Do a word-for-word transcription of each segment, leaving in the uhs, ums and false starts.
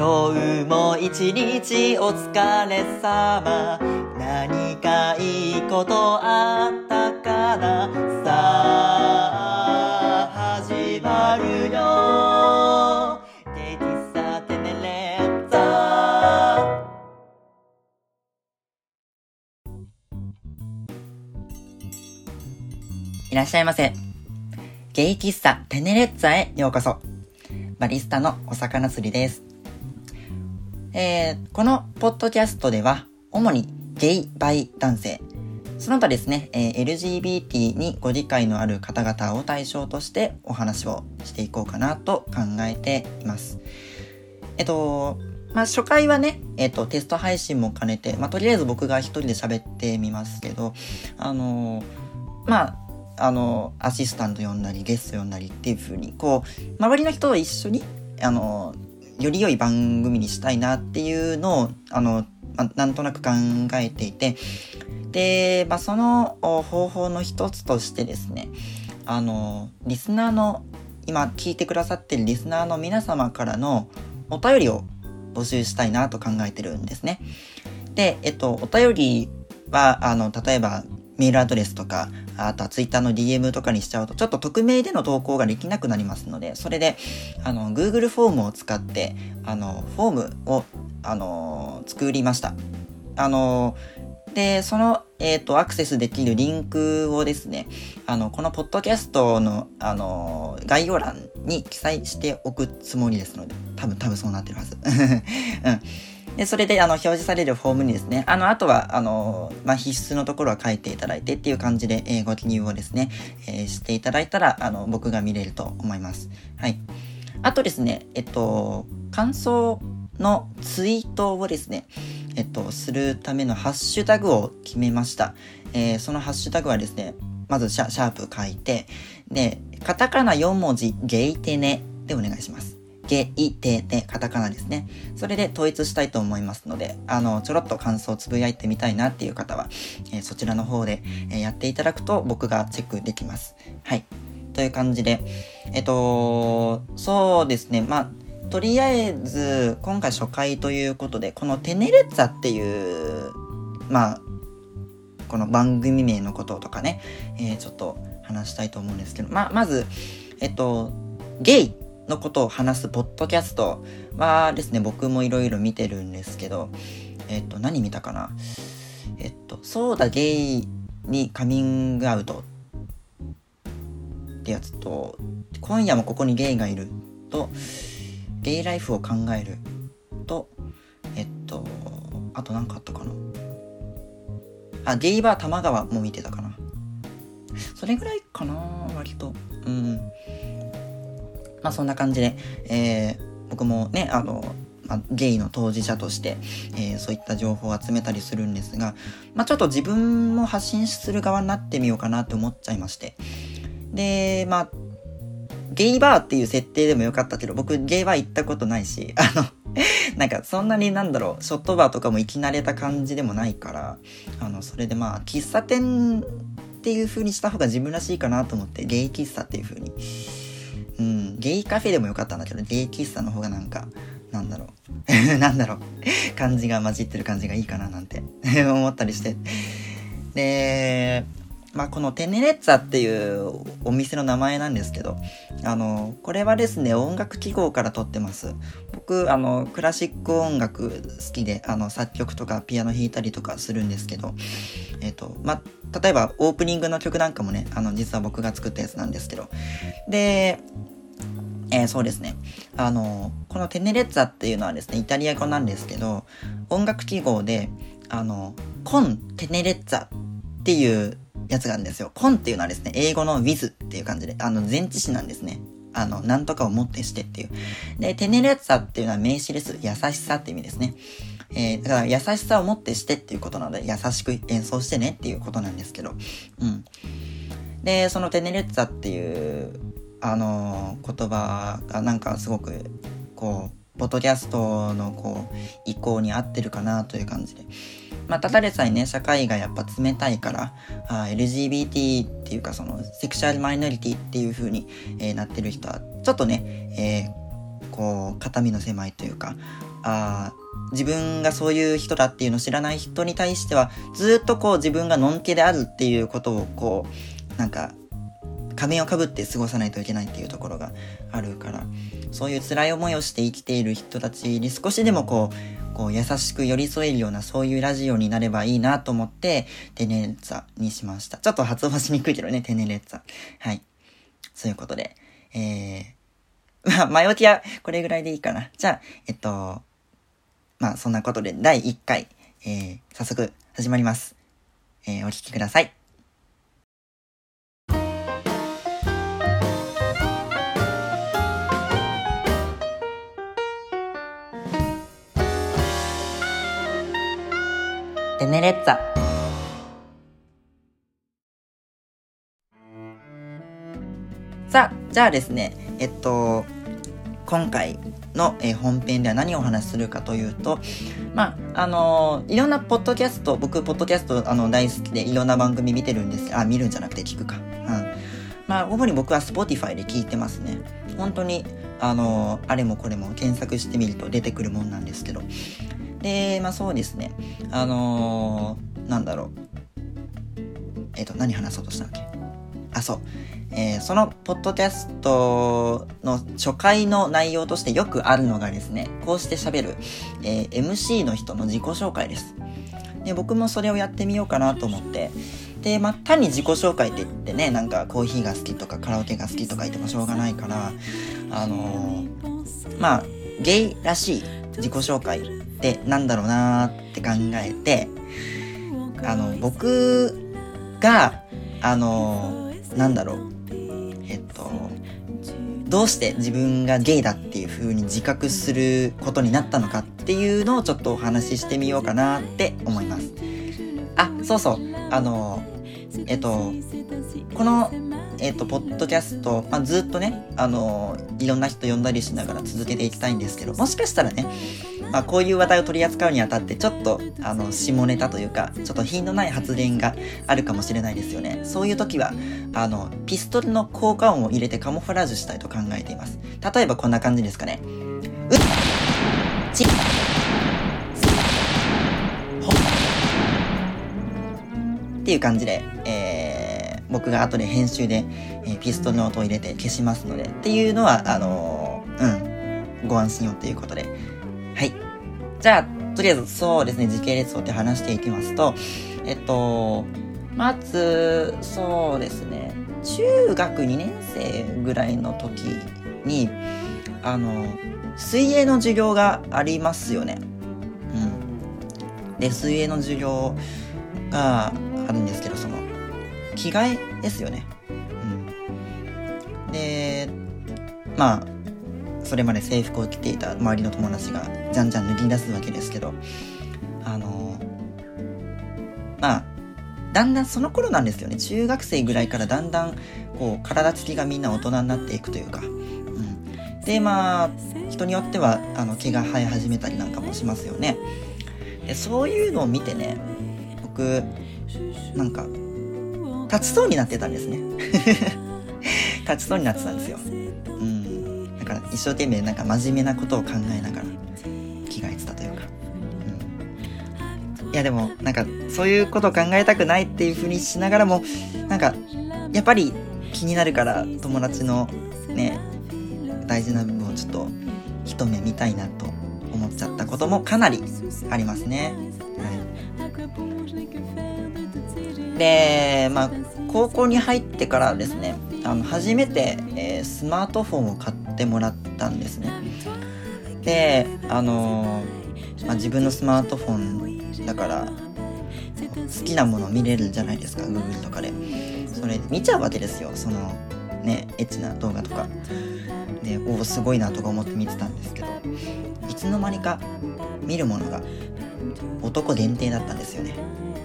今日も一日お疲れ様。何かいいことあったかな。さあ始まるよ。デイティサテネレッタ。いらっしゃいませ。ゲイ喫茶テネレッツァへようこそ。バリスタのお魚釣りです。えー、このポッドキャストでは主にゲイ・バイ男性、その他ですね、えー、エルジービーティー にご理解のある方々を対象としてお話をしていこうかなと考えています。えっとまあ初回はね、えっとテスト配信も兼ねて、まあとりあえず僕が一人で喋ってみますけど、あのー、まああのアシスタント呼んだりゲスト呼んだりっていう風にこう周りの人と一緒にあのより良い番組にしたいなっていうのをあの、まあ、なんとなく考えていて、で、まあ、その方法の一つとしてですね、あのリスナーの今聞いてくださってるリスナーの皆様からのお便りを募集したいなと考えてるんですね。で、えっとお便りはあの例えばメールアドレスとか、あとはツイッターの ディーエム とかにしちゃうと、ちょっと匿名での投稿ができなくなりますので、それで、あの、Google フォームを使って、あの、フォームを、あの、作りました。あの、で、その、えっと、アクセスできるリンクをですね、あの、このポッドキャストの、あの、概要欄に記載しておくつもりですので、多分、多分そうなってるはず。うん。でそれであの表示されるフォームにですね、あのあとはあの、まあ、必須のところは書いていただいてっていう感じで、えー、ご記入をですね、えー、していただいたらあの僕が見れると思います。はい。あとですね、えっと感想のツイートをですね、えっとするためのハッシュタグを決めました。えー、そのハッシュタグはですね、まずシャ、シャープ書いて、でカタカナよん文字ゲイテネでお願いします。ゲイテネカタカナですね。それで統一したいと思いますので、あのちょろっと感想をつぶやいてみたいなっていう方は、えー、そちらの方で、えー、やっていただくと僕がチェックできます。はい。という感じで、えっとそうですね、まあとりあえず今回初回ということで、このテネレッツァっていうまあこの番組名のこととかね、えー、ちょっと話したいと思うんですけど、まあまずえっとゲイのことを話すポッドキャストはですね、僕もいろいろ見てるんですけど、えっと何見たかな、えっとそうだゲイにカミングアウトってやつと、今夜もここにゲイがいると、ゲイライフを考えると、えっとあと何かあったかなあ、ゲイバー玉川も見てたかな、それぐらいかな割と。うん、まあそんな感じで、えー、僕もね、あの、まあ、ゲイの当事者として、えー、そういった情報を集めたりするんですが、まあちょっと自分も発信する側になってみようかなって思っちゃいまして。で、まあ、ゲイバーっていう設定でもよかったけど、僕ゲイバー行ったことないし、あの、なんかそんなになんだろう、ショットバーとかも行き慣れた感じでもないから、あの、それでまあ喫茶店っていう風にした方が自分らしいかなと思って、ゲイ喫茶っていう風に。うん、ゲイカフェでもよかったんだけど、ゲイ喫茶の方がなんか、なんだろう、なんだろう、感じが混じってる感じがいいかななんて思ったりして。で、まあこのテネレッツァっていうお店の名前なんですけど、あの、これはですね、音楽記号から取ってます。僕、あの、クラシック音楽好きで、あの、作曲とかピアノ弾いたりとかするんですけど、えっと、まあ、例えばオープニングの曲なんかもね、あの、実は僕が作ったやつなんですけど、で、えー、そうですね。あの、このテネレッツァっていうのはですね、イタリア語なんですけど、音楽記号で、あの、コンテネレッツァっていうやつがあるんですよ。コンっていうのはですね、英語の with っていう感じで、あの、前置詞なんですね。あの、なんとかをもってしてっていう。で、テネレッツァっていうのは名詞です。優しさって意味ですね。えー、だから優しさをもってしてっていうことなので、優しく演奏してねっていうことなんですけど、うん。で、そのテネレッツァっていう、あの言葉がなんかすごくこうポッドキャストのこう意向に合ってるかなという感じで、まあただでさえね、社会がやっぱ冷たいから、あ エルジービーティー っていうか、そのセクシャルマイノリティっていう風に、えー、なってる人はちょっとね、えー、こう肩身の狭いというか、あ自分がそういう人だっていうのを知らない人に対してはずっとこう自分がのんけであるっていうことをこうなんか仮面をかぶって過ごさないといけないっていうところがあるから、そういう辛い思いをして生きている人たちに少しでもこう、こう優しく寄り添えるようなそういうラジオになればいいなと思ってテネレッツァにしました。ちょっと発音しにくいけどね、テネレッツァ。はい。そういうことで、えー、まあ前置きはこれぐらいでいいかな。じゃあえっとまあそんなことでだいいっかい、えー、早速始まります。えー、お聞きください。テネレッツァ。さあ、じゃあですね、えっと今回の、えー、本編では何をお話しするかというと、まああのー、いろんなポッドキャスト、僕ポッドキャストあの大好きでいろんな番組見てるんです。あ、見るんじゃなくて聞くか。うん。まあ主に僕は Spotify で聞いてますね。本当にあのー、あれもこれも検索してみると出てくるもんなんですけど。で、まあそうですね。あのー、なんだろう。えっと、何話そうとしたっけ？あ、そう。えー、そのポッドキャストの初回の内容としてよくあるのがですね、こうして喋る、えー、エムシー の人の自己紹介です。で、僕もそれをやってみようかなと思って、で、まあ、単に自己紹介って言ってね、なんかコーヒーが好きとかカラオケが好きとか言ってもしょうがないから、あのー、まあ、ゲイらしい自己紹介ってなんだろうなーって考えて、あの、僕が、あのー、なんだろう、えっと、どうして自分がゲイだっていう風に自覚することになったのかっていうのをちょっとお話ししてみようかなって思います。あ、そうそう、あのー、えっと、この、えっと、ポッドキャスト、まあ、ずっとね、あのー、いろんな人呼んだりしながら続けていきたいんですけど、もしかしたらね、まあ、こういう話題を取り扱うにあたってちょっとあの下ネタというかちょっと品のない発言があるかもしれないですよね。そういう時はあのピストルの効果音を入れてカモフラージュしたいと考えています。例えばこんな感じですかね。うっちほっていう感じで、えー、僕が後で編集で、えー、ピストルの音を入れて消しますのでっていうのはあのー、うんご安心をということで、はい。じゃあ、とりあえず、そうですね、時系列をって話していきますと、えっと、まず、そうですね、中学にねん生ぐらいの時に、あの、水泳の授業がありますよね。うん。で、水泳の授業があるんですけど、その、着替えですよね。うん。で、まあ、それまで制服を着ていた周りの友達がじゃんじゃん脱ぎ出すわけですけど、あのまあだんだんその頃なんですよね。中学生ぐらいからだんだんこう体つきがみんな大人になっていくというか、うん、でまあ人によってはあの毛が生え始めたりなんかもしますよね。でそういうのを見てね、僕なんか立ちそうになってたんですね。立ちそうになってたんですよ。うん。一生懸命なんか真面目なことを考えながら着替えてたというか、うん、いやでもなんかそういうことを考えたくないっていう風にしながらもなんかやっぱり気になるから友達のね大事な部分をちょっと一目見たいなと思っちゃったこともかなりありますね、はい、でまあ高校に入ってからですね、あの初めて、えー、スマートフォンを買っててもらったんですね。で、あのーまあ、自分のスマートフォンだから好きなもの見れるじゃないですか、 Google とかで。それ見ちゃうわけですよ、そのねエッチな動画とかで。おおすごいなとか思って見てたんですけど、いつの間にか見るものが男限定だったんですよね。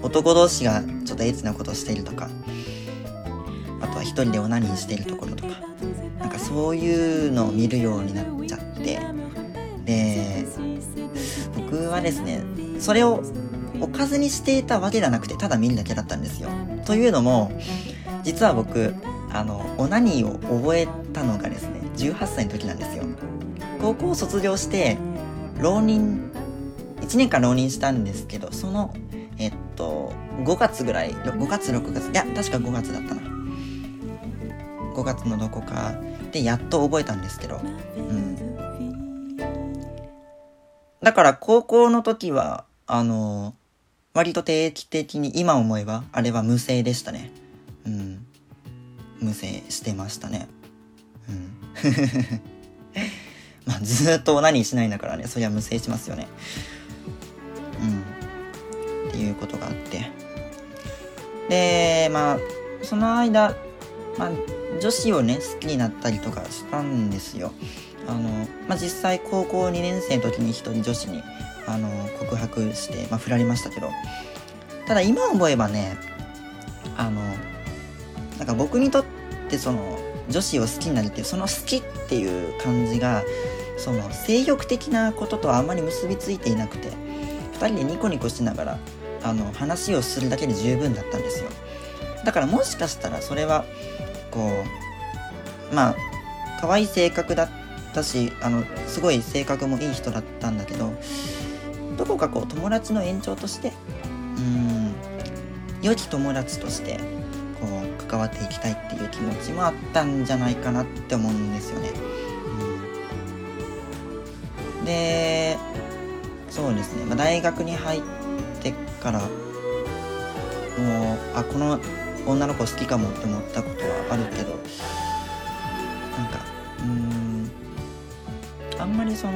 男同士がちょっとエッチなことしているとか、あとは一人でオナニーしているところとか、なんかそういうのを見るようになっちゃって、で僕はですねそれをおかずにしていたわけじゃなくてただ見るだけだったんですよ。というのも実は僕あのオナニーを覚えたのがですねじゅうはっさいの時なんですよ。高校を卒業して浪人いちねんかん浪人したんですけど、そのえっとごがつぐらい、ごがつろくがつ、いや確かごがつだったな、ごがつのどこかでやっと覚えたんですけど、うん、だから高校の時はあの割と定期的に、今思えばあれは無声でしたね、うん、無声してましたね、うん、まあずっと何しないんだからね、そりゃ無声しますよね、うん、っていうことがあって、でまあその間、まあ、女子をね好きになったりとかしたんですよ。あの、まあ、実際高校にねん生の時に一人女子にあの告白して、まあ、振られましたけど、ただ今思えばね、あのなんか僕にとってその女子を好きになるっていうその好きっていう感じがその性欲的なこととはあまり結びついていなくて、ふたりでニコニコしながらあの話をするだけで十分だったんですよ。だからもしかしたらそれはこうまあ可愛い性格だったし、あのすごい性格もいい人だったんだけど、どこかこう友達の延長として、うーん良き友達としてこう関わっていきたいっていう気持ちもあったんじゃないかなって思うんですよね、うん、でそうですね、まあ、大学に入ってからもうあこの女の子好きかもって思ったことはあるけど、なんかうーんあんまりその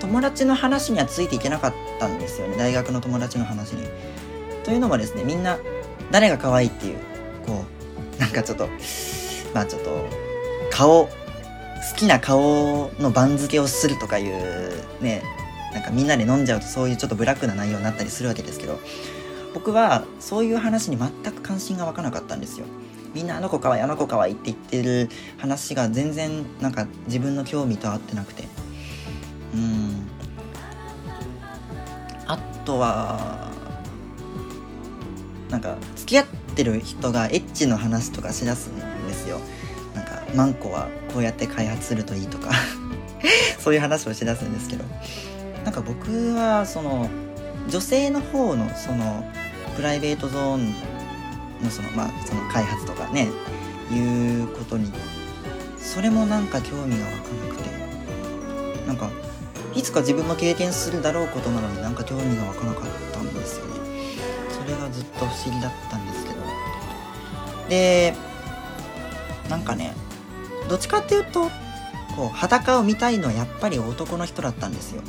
友達の話にはついていけなかったんですよね、大学の友達の話に。というのもですね、みんな誰が可愛いっていうこうなんかちょっとまあちょっと顔好きな顔の番付をするとかいうね、なんかみんなで飲んじゃうとそういうちょっとブラックな内容になったりするわけですけど、僕はそういう話に全く関心が湧かなかったんですよ。みんなあの子可愛いあの子可愛いって言ってる話が全然なんか自分の興味と合ってなくて、うん、あとはなんか付き合ってる人がエッチの話とかしだすんですよ。なんかマンコはこうやって開発するといいとかそういう話をしだすんですけど、なんか僕はその女性の方のそのプライベートゾーンのそのまあその開発とかねいうことにそれもなんか興味が湧かなくて、なんかいつか自分も経験するだろうことなのになんか興味が湧かなかったんですよね。それがずっと不思議だったんですけど、でなんかねどっちかっていうとこう裸を見たいのはやっぱり男の人だったんですよ、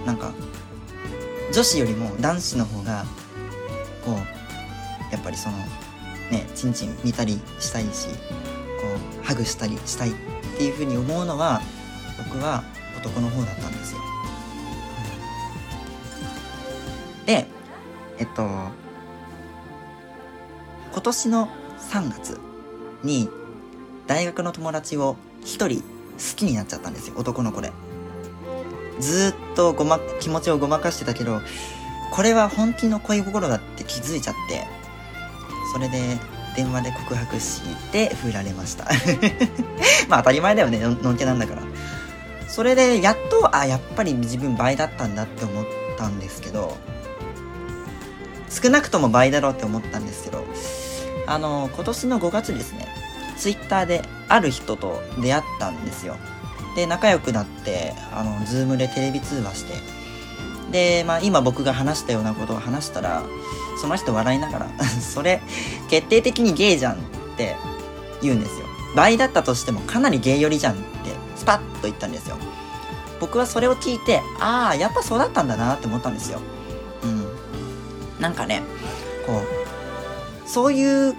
うん、なんか女子よりも男子の方がこうやっぱりそのねチンチン見たりしたいし、こうハグしたりしたいっていう風に思うのは僕は男の方だったんですよ、うん、でえっと今年のさんがつに大学の友達を一人好きになっちゃったんですよ、男の子で。ずっとごま気持ちをごまかしてたけど、これは本気の恋心だって気づいちゃって、それで電話で告白して振られましたまあ当たり前だよね、の、のんけなんだから。それでやっとあやっぱり自分倍だったんだって思ったんですけど、少なくとも倍だろうって思ったんですけど、あの今年のごがつですね、ツイッターである人と出会ったんですよ。で仲良くなって、あの Zoom でテレビ通話して、で、まあ、今僕が話したようなことを話したらその人笑いながらそれ決定的にゲイじゃんって言うんですよ。倍だったとしてもかなりゲイ寄りじゃんってスパッと言ったんですよ。僕はそれを聞いてああやっぱそうだったんだなって思ったんですよ、うん、なんかねこうそういう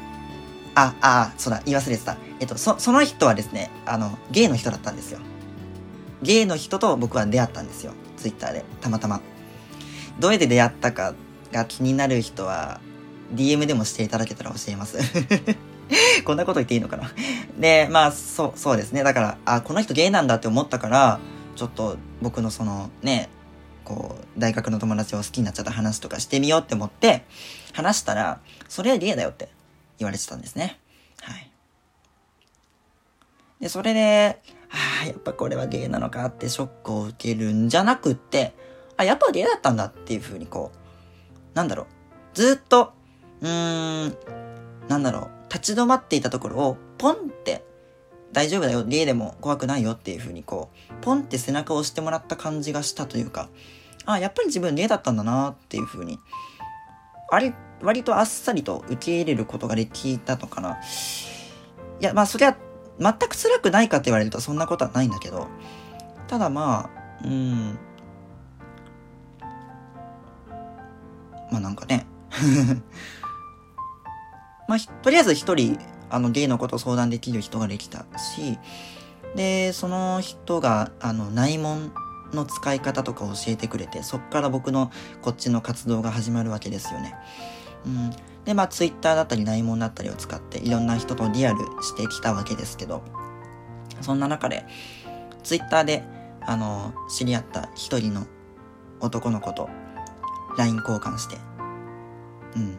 ああそうだ言い忘れてた、えっと、そ, その人はですねあのゲイの人だったんですよ。ゲイの人と僕は出会ったんですよ、ツイッターでたまたま。どうやって出会ったかが気になる人は ディーエム でもしていただけたら教えますこんなこと言っていいのかなでまあ そ, そうですねだからあこの人ゲイなんだって思ったから、ちょっと僕のそのねこう大学の友達を好きになっちゃった話とかしてみようって思って話したら、それはゲイだよって言われてたんですね。はい。でそれではああやっぱこれはゲイなのかってショックを受けるんじゃなくって、あやっぱゲイだったんだっていう風にこうなんだろうずっとうーんなんだろう立ち止まっていたところをポンって大丈夫だよゲイでも怖くないよっていう風にこうポンって背中を押してもらった感じがしたというか、あやっぱり自分ゲイだったんだなっていう風にあれ割とあっさりと受け入れることができたのかな。いやまあそりゃ全く辛くないかって言われるとそんなことはないんだけど、ただまあうんまあなんかねまあとりあえず一人あのゲイのことを相談できる人ができたし、でその人があの内門の使い方とか教えてくれて、そっから僕のこっちの活動が始まるわけですよね。うん、でまあツイッターだったり内門だったりを使っていろんな人とリアルしてきたわけですけど、そんな中でツイッターであの知り合った一人の男の子と ライン 交換して、うん、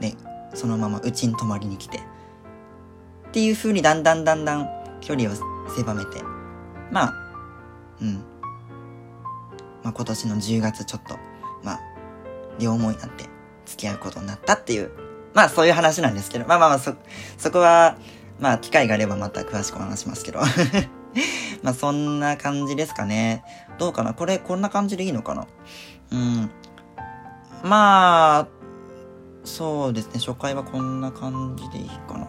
でそのままうちに泊まりに来てっていう風にだんだんだんだん距離を狭めて、まあうんまあ、今年のじゅうがつちょっとまあ両思いになって付き合うことになったっていう、まあそういう話なんですけど、まあまあまあ そ, そこはまあ機会があればまた詳しくお話しますけどまあそんな感じですかね。どうかなこれこんな感じでいいのかな。うんまあそうですね初回はこんな感じでいいかな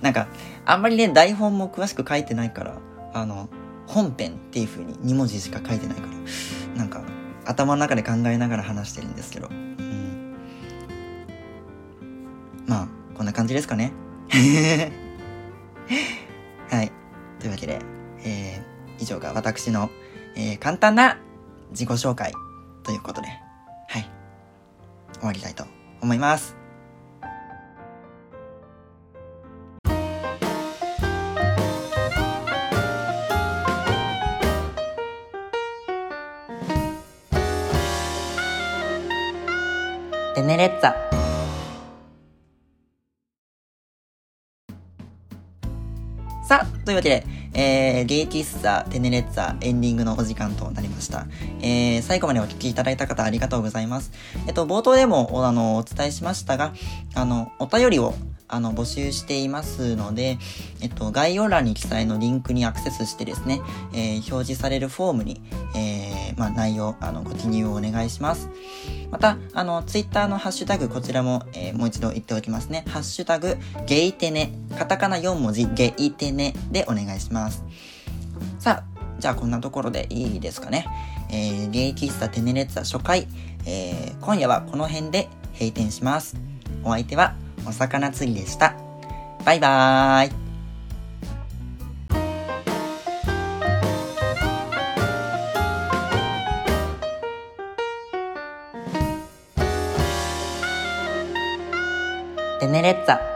なんかあんまりね台本も詳しく書いてないからあの本編っていう風にに文字しか書いてないからなんか頭の中で考えながら話してるんですけど、うん、まあこんな感じですかねはいというわけで、えー、以上が私の、えー、簡単な自己紹介ということではい終わりたいと思います。テネレッツァ。さあというわけで、えー、ゲイ喫茶テネレッツァエンディングのお時間となりました。えー、最後までお聞きいただいた方ありがとうございます。えっと冒頭でもあのお伝えしましたがあのお便りをあの募集していますので、えっと概要欄に記載のリンクにアクセスしてですね、えー、表示されるフォームに、えー、まあ内容あのご記入をお願いします。またあのツイッターのハッシュタグこちらも、えー、もう一度言っておきますね。ハッシュタグゲイテネカタカナよん文字ゲイテネでお願いします。さあじゃあこんなところでいいですかね。えー、ゲイ喫茶テネレッツァ初回、えー、今夜はこの辺で閉店します。お相手はお魚釣りでした。バイバーイ。テネレッツァ。